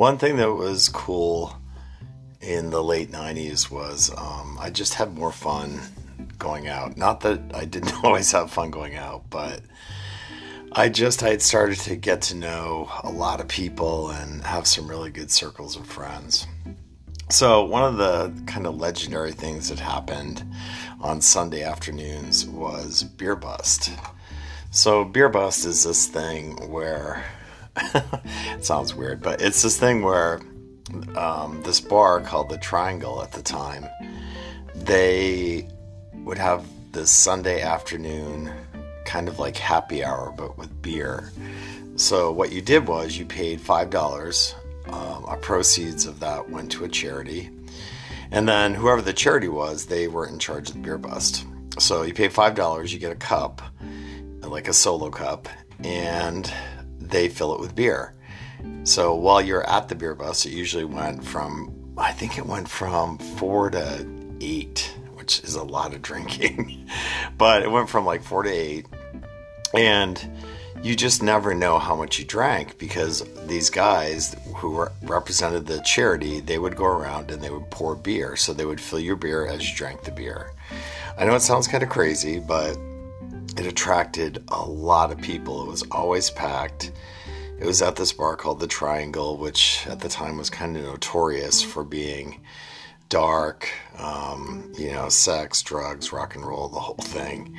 One thing that was cool in the late 90s was I just had more fun going out. Not that I didn't always have fun going out, but I had started to get to know a lot of people and have some really good circles of friends. So one of the kind of legendary things that happened on Sunday afternoons was Beer Bust. So Beer Bust is this thing where, it sounds weird, but it's this thing where this bar called The Triangle at the time, they would have this Sunday afternoon kind of like happy hour, but with beer. So what you did was you paid $5. Our proceeds of that went to a charity. And then whoever the charity was, they were in charge of the beer bust. So you pay $5, you get a cup, like a solo cup, and they fill it with beer. So while you're at the beer bus, it usually went from, I think it went from 4 to 8, which is a lot of drinking, but it went from like 4 to 8. And you just never know how much you drank, because these guys who represented the charity, they would go around and they would pour beer. So they would fill your beer as you drank the beer. I know it sounds kind of crazy, but it attracted a lot of people. It was always packed. It was at this bar called The Triangle, which at the time was kind of notorious for being dark, sex, drugs, rock and roll, the whole thing.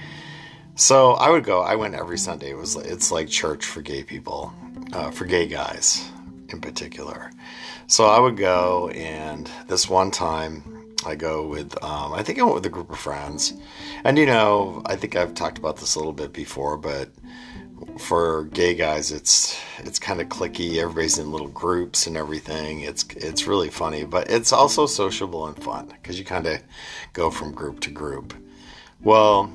So I went every Sunday. It's like church for gay people, for gay guys in particular. So I would go, and this one time I went with a group of friends. And I think I've talked about this a little bit before, but for gay guys, it's kind of cliquey. Everybody's in little groups and everything. It's really funny, but it's also sociable and fun because you kind of go from group to group. Well,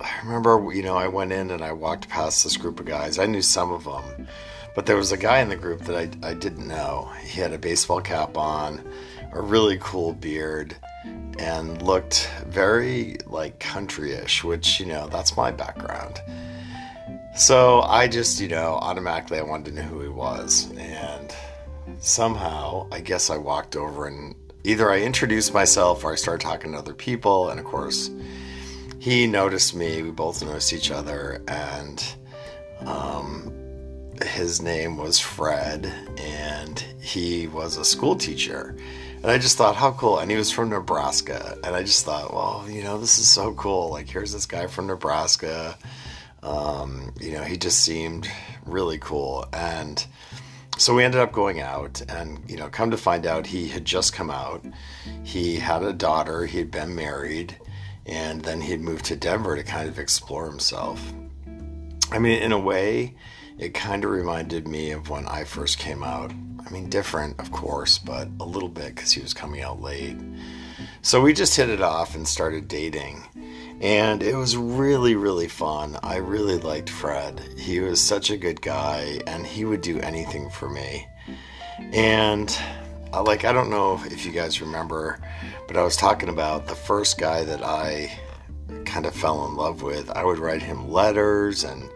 I remember, I went in and I walked past this group of guys. I knew some of them, but there was a guy in the group that I didn't know. He had a baseball cap on, a really cool beard, and looked very like country-ish, which, that's my background. So I just, automatically I wanted to know who he was. And somehow, I guess I walked over and either I introduced myself or I started talking to other people. And of course, he noticed me. We both noticed each other. And his name was Fred. And he was a school teacher. And I just thought, how cool. And he was from Nebraska. And I just thought, well, this is so cool. Like, here's this guy from Nebraska. He just seemed really cool. And so we ended up going out, and, come to find out, he had just come out. He had a daughter, he had been married, and then he'd moved to Denver to kind of explore himself. I mean, in a way, it kind of reminded me of when I first came out. I mean, different, of course, but a little bit, because he was coming out late. So we just hit it off and started dating. And it was really, really fun. I really liked Fred. He was such a good guy, and he would do anything for me. And I don't know if you guys remember, but I was talking about the first guy that I kind of fell in love with. I would write him letters and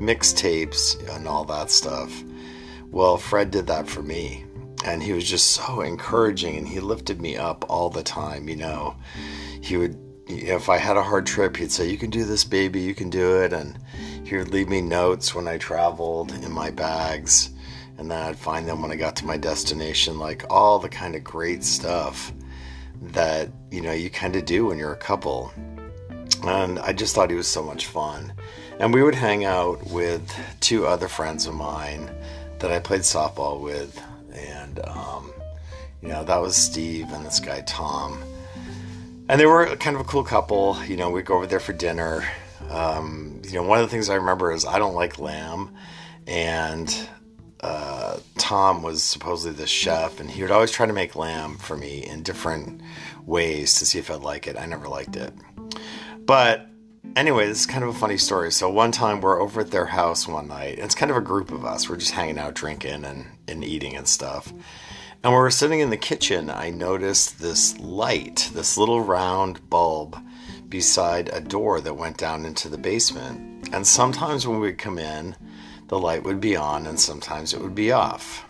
mixtapes and all that stuff. Well, Fred did that for me. And he was just so encouraging, and he lifted me up all the time. He would, if I had a hard trip, he'd say, "You can do this, baby, you can do it." And he would leave me notes when I traveled in my bags, and then I'd find them when I got to my destination, like all the kind of great stuff that, you kind of do when you're a couple. And I just thought he was so much fun. And we would hang out with two other friends of mine that I played softball with. And, that was Steve and this guy, Tom. And they were kind of a cool couple. We'd go over there for dinner. One of the things I remember is I don't like lamb. And Tom was supposedly the chef, and he would always try to make lamb for me in different ways to see if I'd like it. I never liked it. But anyway, this is kind of a funny story. So one time we're over at their house one night. It's kind of a group of us. We're just hanging out, drinking and eating and stuff. And when we were sitting in the kitchen, I noticed this light, this little round bulb beside a door that went down into the basement. And sometimes when we'd come in, the light would be on, and sometimes it would be off.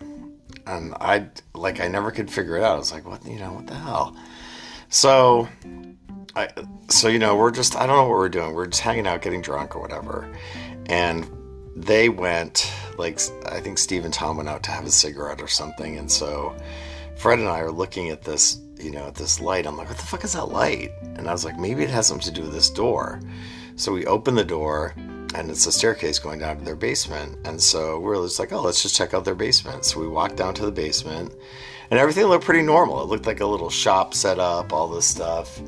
And I never could figure it out. I was like, what the hell? So I don't know what we're doing. We're just hanging out, getting drunk or whatever. And they went, I think Steve and Tom went out to have a cigarette or something. And so Fred and I are looking at this, at this light. I'm like, what the fuck is that light? And I was like, maybe it has something to do with this door. So we open the door, and it's a staircase going down to their basement. And so we were just like, oh, let's just check out their basement. So we walked down to the basement, and everything looked pretty normal. It looked like a little shop set up, all this stuff.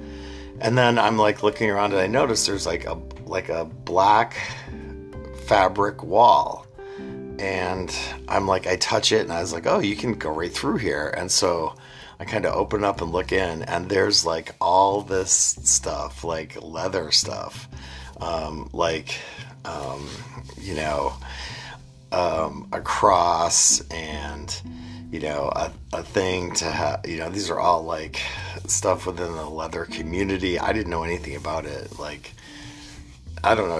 And then I'm like looking around, and I noticed there's like a black fabric wall. And I'm like, I touch it, and I was like, oh, you can go right through here. And so I kind of open up and look in, and there's like all this stuff, like leather stuff, a cross, and a thing to have. These are all like stuff within the leather community. I didn't know anything about it.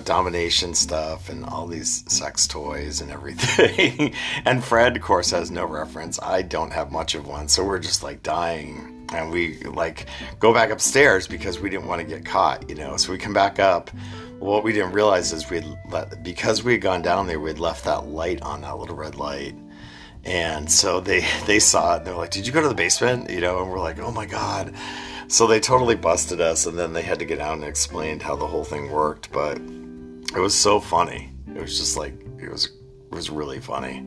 Domination stuff and all these sex toys and everything. And Fred, of course, has no reference. I don't have much of one. So we're just like dying. And we go back upstairs because we didn't want to get caught, So we come back up. What we didn't realize is because we had gone down there, we had left that light on, that little red light. And so they saw it, and they're like, did you go to the basement? And we're like, oh my God. So they totally busted us, and then they had to get out and explain how the whole thing worked. But it was so funny. It was just it was really funny.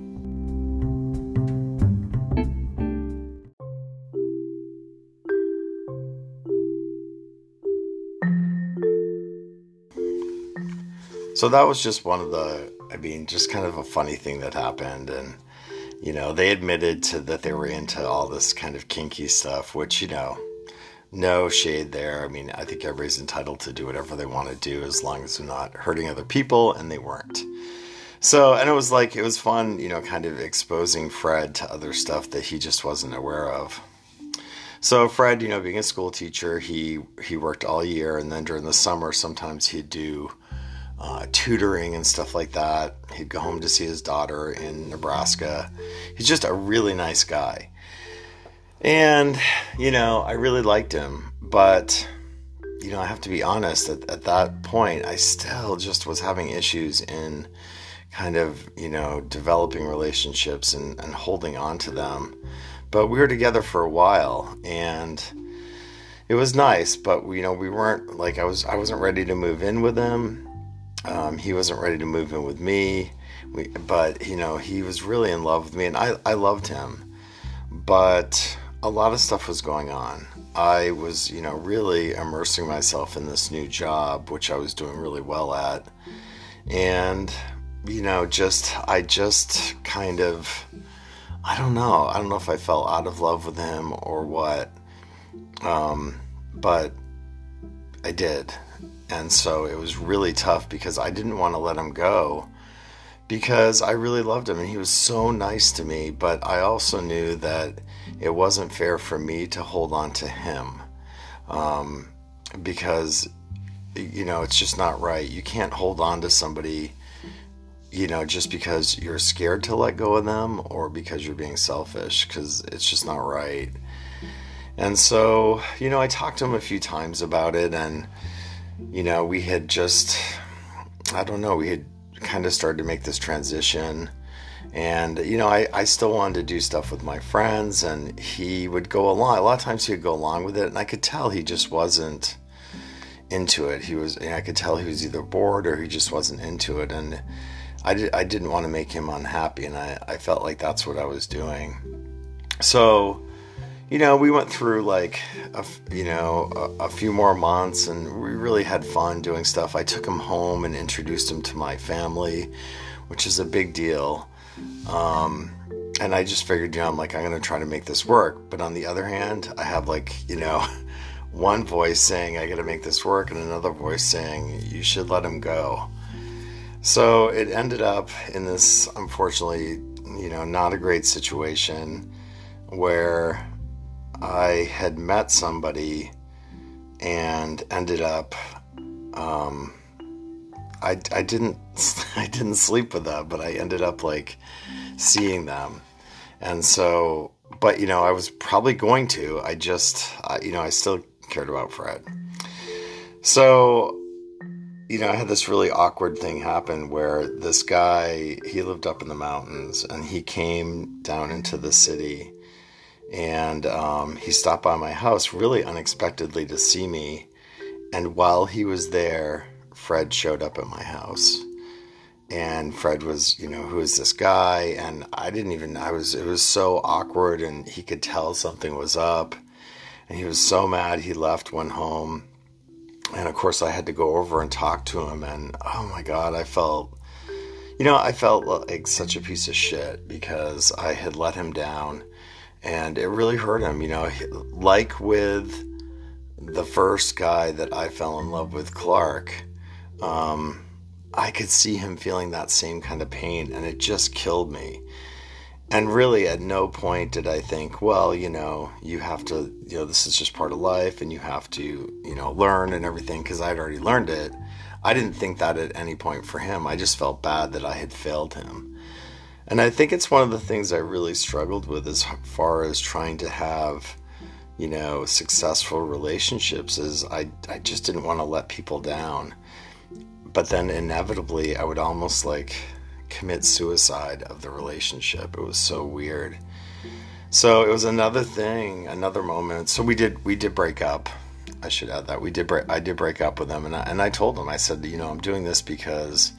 So that was just one of just kind of a funny thing that happened. And, they admitted that they were into all this kind of kinky stuff, which, no shade there. I mean, I think everybody's entitled to do whatever they want to do as long as they're not hurting other people, and they weren't. So, and it was fun, kind of exposing Fred to other stuff that he just wasn't aware of. So Fred, being a school teacher, he worked all year, and then during the summer, sometimes he'd do tutoring and stuff like that. He'd go home to see his daughter in Nebraska. He's just a really nice guy. And, I really liked him, but, I have to be honest, at that point, I still just was having issues in kind of, developing relationships and holding on to them. But we were together for a while, and it was nice, but, we weren't, I wasn't ready to move in with him. He wasn't ready to move in with me, but he was really in love with me, and I loved him, but a lot of stuff was going on. I was, really immersing myself in this new job, which I was doing really well at. And, I don't know if I fell out of love with him or what. But I did. And so it was really tough because I didn't want to let him go, because I really loved him and he was so nice to me, but I also knew that it wasn't fair for me to hold on to him, because, it's just not right. You can't hold on to somebody, just because you're scared to let go of them or because you're being selfish, because it's just not right. And so, I talked to him a few times about it, and, we had just, we had kind of started to make this transition, and I still wanted to do stuff with my friends, and he would go along a lot of times. He would go along with it, and I could tell he just wasn't into it. I could tell he was either bored or he just wasn't into it, and I didn't want to make him unhappy, and I felt like that's what I was doing. So we went through a few more months, and we really had fun doing stuff. I took him home and introduced him to my family, which is a big deal. And I just figured, I'm going to try to make this work. But on the other hand, I have one voice saying I got to make this work, and another voice saying you should let him go. So it ended up in this, unfortunately, not a great situation where I had met somebody and ended up, I didn't sleep with them, but I ended up seeing them. And so, but, you know, I was probably going to. I just, you know, I still cared about Fred. So, you know, I had this really awkward thing happen where this guy, he lived up in the mountains, and he came down into the city, and he stopped by my house really unexpectedly to see me. And while he was there, Fred showed up at my house. And Fred was, you know, who is this guy? And I didn't even, it was so awkward, and he could tell something was up. And he was so mad, he left, went home. And of course I had to go over and talk to him, and oh my God, I felt, you know, I felt like such a piece of shit because I had let him down, and it really hurt him. You know, like with the first guy that I fell in love with, Clark, I could see him feeling that same kind of pain, and it just killed me. And really at no point did I think, well, you know, you have to, you know, this is just part of life and you have to, you know, learn and everything, because I'd already learned it. I didn't think that at any point for him. I just felt bad that I had failed him. And I think it's one of the things I really struggled with as far as trying to have, you know, successful relationships, is I just didn't want to let people down. But then inevitably I would almost like commit suicide of the relationship. It was so weird. So it was another thing, another moment. So we did break up. I should add that I did break up with him, and I told him, I said, you know, I'm doing this because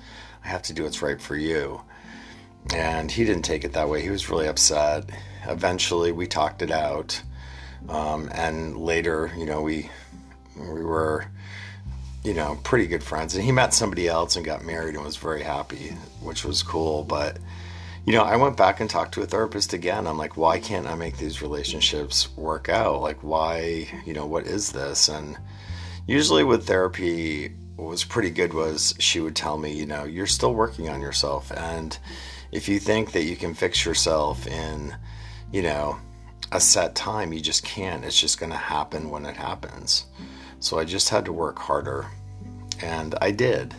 I have to do what's right for you. And he didn't take it that way. He was really upset. Eventually we talked it out. And later, you know, we were, you know, pretty good friends, and he met somebody else and got married and was very happy, which was cool. But, you know, I went back and talked to a therapist again. I'm like, why can't I make these relationships work out? Like, why, you know, what is this? And usually with therapy, what was pretty good was she would tell me, you know, you're still working on yourself. And if you think that you can fix yourself in, you know, a set time, you just can't. It's just going to happen when it happens. So I just had to work harder, and I did.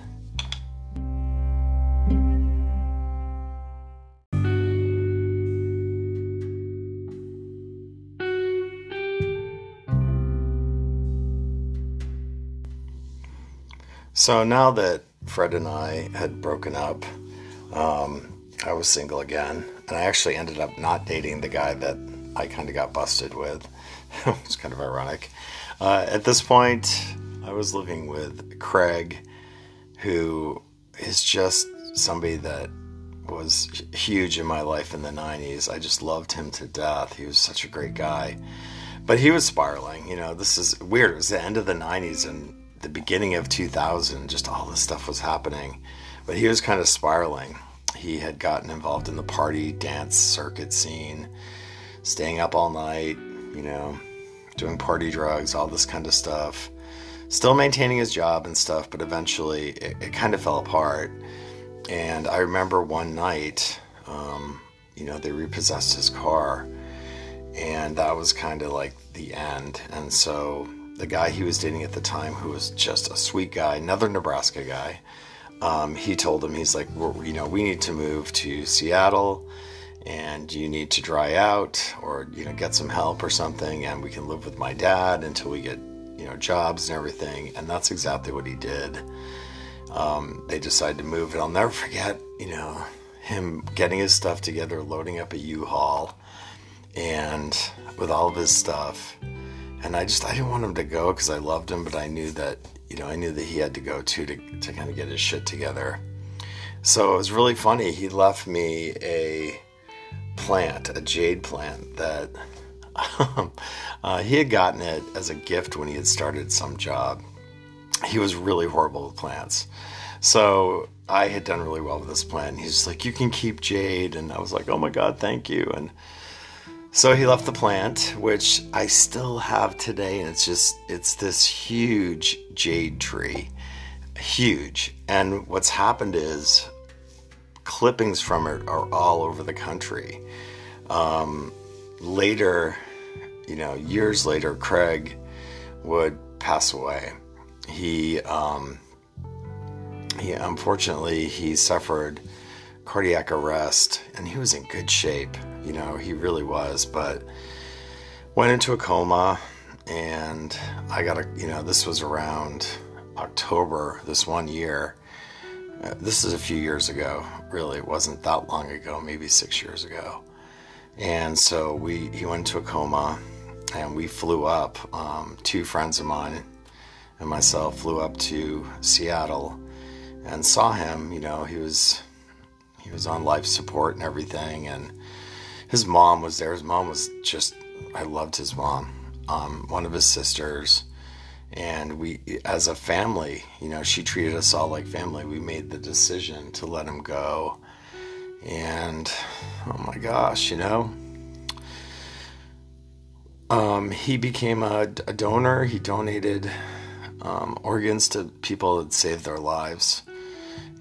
So now that Fred and I had broken up, I was single again, and I actually ended up not dating the guy that I kind of got busted with. It's kind of ironic. At this point, I was living with Craig, who is just somebody that was huge in my life in the 90s. I just loved him to death. He was such a great guy. But he was spiraling. You know, this is weird. It was the end of the 90s and the beginning of 2000. Just all this stuff was happening. But he was kind of spiraling. He had gotten involved in the party dance circuit scene, staying up all night, you know, doing party drugs, all this kind of stuff, still maintaining his job and stuff. But eventually it kind of fell apart. And I remember one night, you know, they repossessed his car, and that was kind of like the end. And so the guy he was dating at the time, who was just a sweet guy, another Nebraska guy, he told him, he's like, well, you know, we need to move to Seattle, and you need to dry out, or, you know, get some help or something, and we can live with my dad until we get, you know, jobs and everything. And that's exactly what he did. They decided to move, and I'll never forget, you know, him getting his stuff together, loading up a U-Haul and with all of his stuff. And I didn't want him to go because I loved him, but I knew that, you know, he had to go to kind of get his shit together. So it was really funny. He left me a jade plant that he had gotten it as a gift when he had started some job. He was really horrible with plants. So I had done really well with this plant, and he's just like, you can keep jade. And I was like, oh my God, thank you. And so he left the plant, which I still have today. And it's this huge jade tree, huge. And what's happened is clippings from it are all over the country. Later, you know, years later, Craig would pass away. He unfortunately, he suffered cardiac arrest, and he was in good shape. You know, he really was, but went into a coma, and I got a, you know, this was around October this one year. This is a few years ago, really. It wasn't that long ago, maybe 6 years ago. And so he went into a coma, and we flew up, two friends of mine and myself flew up to Seattle and saw him. You know, he was on life support and everything, and his mom was there. His mom was just, I loved his mom, one of his sisters. And we, as a family, you know, she treated us all like family. We made the decision to let him go. And, oh my gosh, you know, he became a donor. He donated organs to people that saved their lives.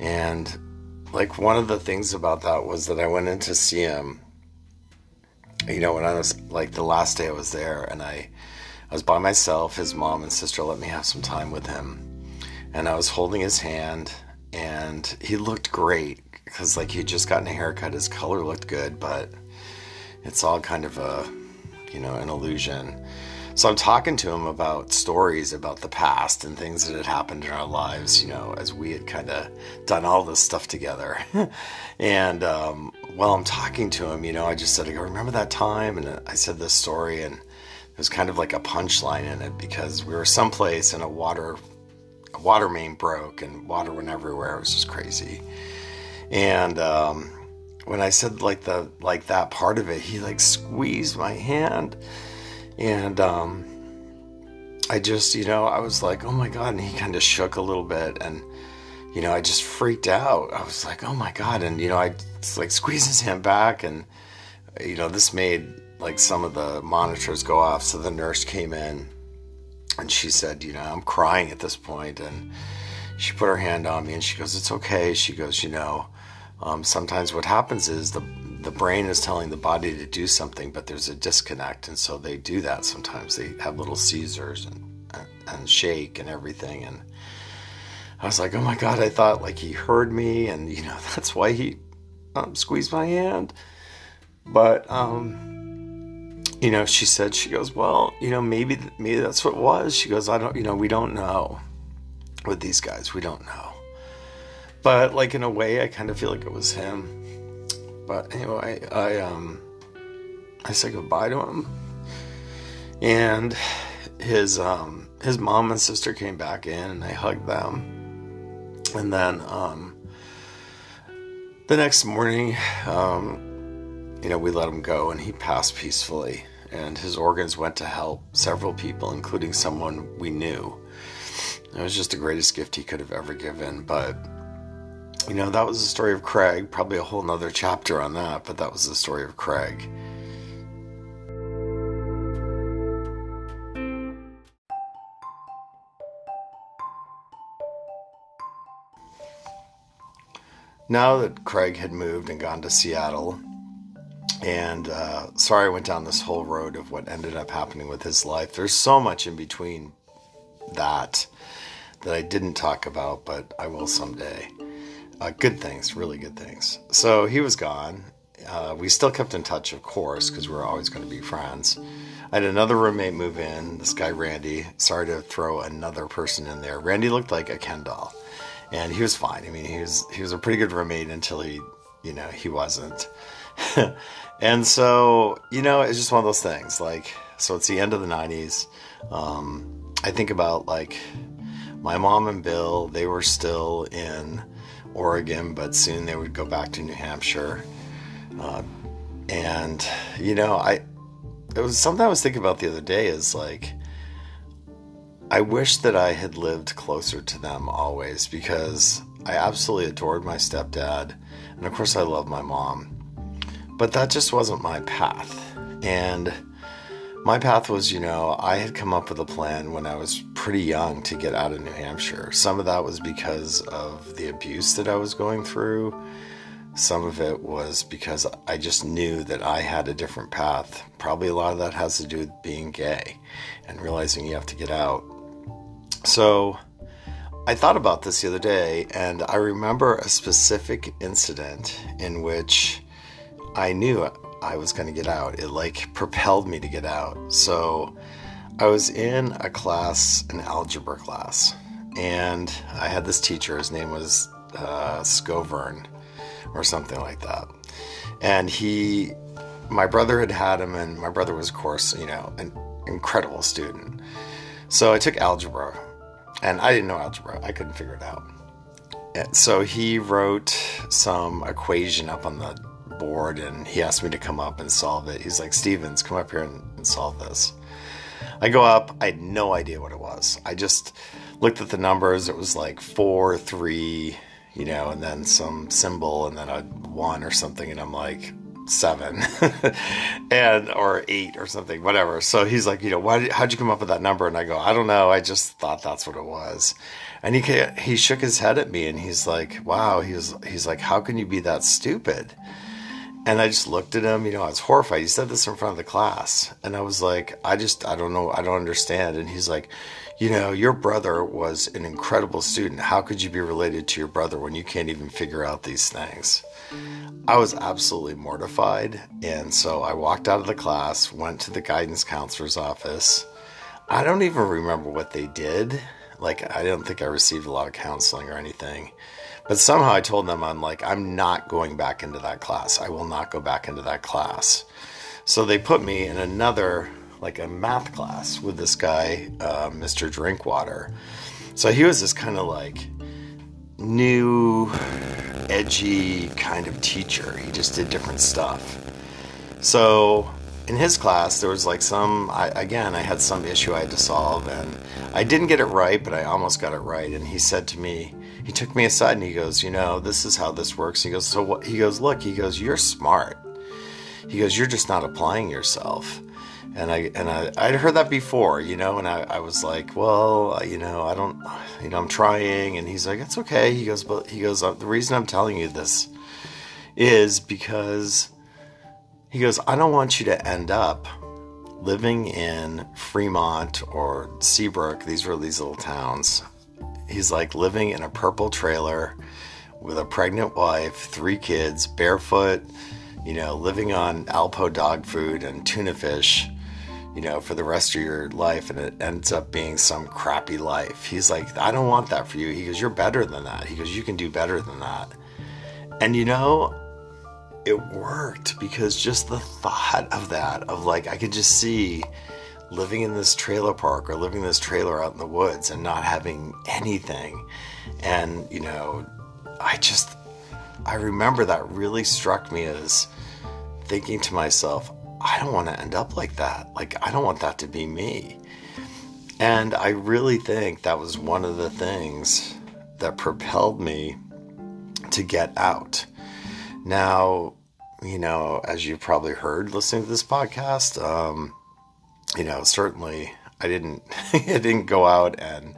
And, like, one of the things about that was that I went in to see him, you know, when I was, like, the last day I was there, and I was by myself. His mom and sister let me have some time with him, and I was holding his hand, and he looked great because, like, he'd just gotten a haircut. His color looked good, but it's all kind of a, you know, an illusion. So I'm talking to him about stories about the past and things that had happened in our lives, you know, as we had kind of done all this stuff together. And while I'm talking to him, you know, I just said, I remember that time, and I said this story, and it was kind of like a punchline in it, because we were someplace and a water main broke and water went everywhere. It was just crazy. And when I said like that part of it, he like squeezed my hand, and I just, you know, I was like, oh my God. And he kind of shook a little bit, and, you know, I just freaked out. I was like, oh my God. And, you know, I like squeezed his hand back, and, you know, this made like some of the monitors go off. So the nurse came in, and she said, you know, I'm crying at this point. And she put her hand on me, and she goes, it's okay. She goes, you know, sometimes what happens is the brain is telling the body to do something, but there's a disconnect. And so they do that sometimes. They have little seizures and shake and everything. And I was like, oh my God, I thought like he heard me, and, you know, that's why he squeezed my hand. But, you know, she said, she goes, well, you know, maybe that's what it was. She goes, I don't, you know, we don't know with these guys. We don't know. But like, in a way, I kind of feel like it was him. But anyway, I said goodbye to him, and his mom and sister came back in, and I hugged them. And then, the next morning, you know, we let him go, and he passed peacefully. And his organs went to help several people, including someone we knew. It was just the greatest gift he could have ever given. But, you know, that was the story of Craig. Probably a whole nother chapter on that, but that was the story of Craig. Now that Craig had moved and gone to Seattle, and sorry I went down this whole road of what ended up happening with his life. There's so much in between that I didn't talk about, but I will someday. Good things, really good things. So he was gone. We still kept in touch, of course, because we were always going to be friends. I had another roommate move in, this guy Randy. Sorry to throw another person in there. Randy looked like a Ken doll, and he was fine. I mean, he was a pretty good roommate until he, you know, he wasn't. And so, you know, it's just one of those things. Like, so it's the end of the 90s. I think about, like, my mom and Bill. They were still in Oregon, but soon they would go back to New Hampshire. And, you know, it was something I was thinking about the other day, is like, I wish that I had lived closer to them always, because I absolutely adored my stepdad. And of course I love my mom. But that just wasn't my path. And my path was, you know, I had come up with a plan when I was pretty young to get out of New Hampshire. Some of that was because of the abuse that I was going through. Some of it was because I just knew that I had a different path. Probably a lot of that has to do with being gay and realizing you have to get out. So I thought about this the other day, and I remember a specific incident in which I knew I was going to get out. It like propelled me to get out. So I was in a class, an algebra class, and I had this teacher. His name was Skovern or something like that. And my brother had him, and my brother was, of course, you know, an incredible student. So I took algebra, and I didn't know algebra. I couldn't figure it out. And so he wrote some equation up on the board, and he asked me to come up and solve it. He's like, Stevens, come up here and solve this. I go up. I had no idea what it was. I just looked at the numbers. It was like 4, 3, you know, and then some symbol, and then a 1 or something, and I'm like 7 and or 8 or something, whatever. So he's like, you know, how'd you come up with that number? And I go, I don't know. I just thought that's what it was. And he shook his head at me, and he's like, wow. He's like, how can you be that stupid? And I just looked at him, you know, I was horrified. He said this in front of the class. And I was like, I don't know. I don't understand. And he's like, you know, your brother was an incredible student. How could you be related to your brother when you can't even figure out these things? I was absolutely mortified. And so I walked out of the class, went to the guidance counselor's office. I don't even remember what they did. Like, I don't think I received a lot of counseling or anything. But somehow I told them, I'm like, I'm not going back into that class. I will not go back into that class. So they put me in another, like a math class with this guy, Mr. Drinkwater. So he was this kind of like new, edgy kind of teacher. He just did different stuff. So in his class, there was like I had some issue I had to solve, and I didn't get it right, but I almost got it right. And he said to me, he took me aside and he goes, you know, this is how this works. He goes, so what? He goes, look, he goes, you're smart. He goes, you're just not applying yourself. And I'd heard that before, you know, and I was like, well, you know, I don't, you know, I'm trying. And he's like, it's okay. He goes, but he goes, the reason I'm telling you this is because he goes, I don't want you to end up living in Fremont or Seabrook. These were these little towns. He's like living in a purple trailer with a pregnant wife, 3 kids, barefoot, you know, living on Alpo dog food and tuna fish, you know, for the rest of your life. And it ends up being some crappy life. He's like, I don't want that for you. He goes, you're better than that. He goes, you can do better than that. And you know, it worked, because just the thought of that, of like, I could just see living in this trailer park or living in this trailer out in the woods and not having anything. And, you know, I remember that really struck me as thinking to myself, I don't want to end up like that. Like, I don't want that to be me. And I really think that was one of the things that propelled me to get out. Now, you know, as you probably heard listening to this podcast, you know, certainly I didn't go out and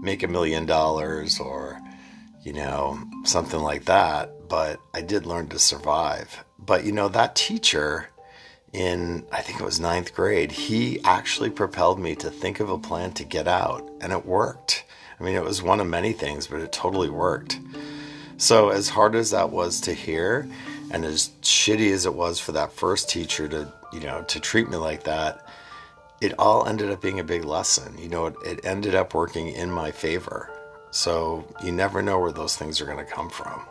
make $1 million or, you know, something like that, but I did learn to survive. But, you know, that teacher in, I think it was 9th grade, he actually propelled me to think of a plan to get out, and it worked. I mean, it was one of many things, but it totally worked. So as hard as that was to hear, and as shitty as it was for that first teacher to, you know, to treat me like that, it all ended up being a big lesson. You know, it ended up working in my favor. So you never know where those things are going to come from.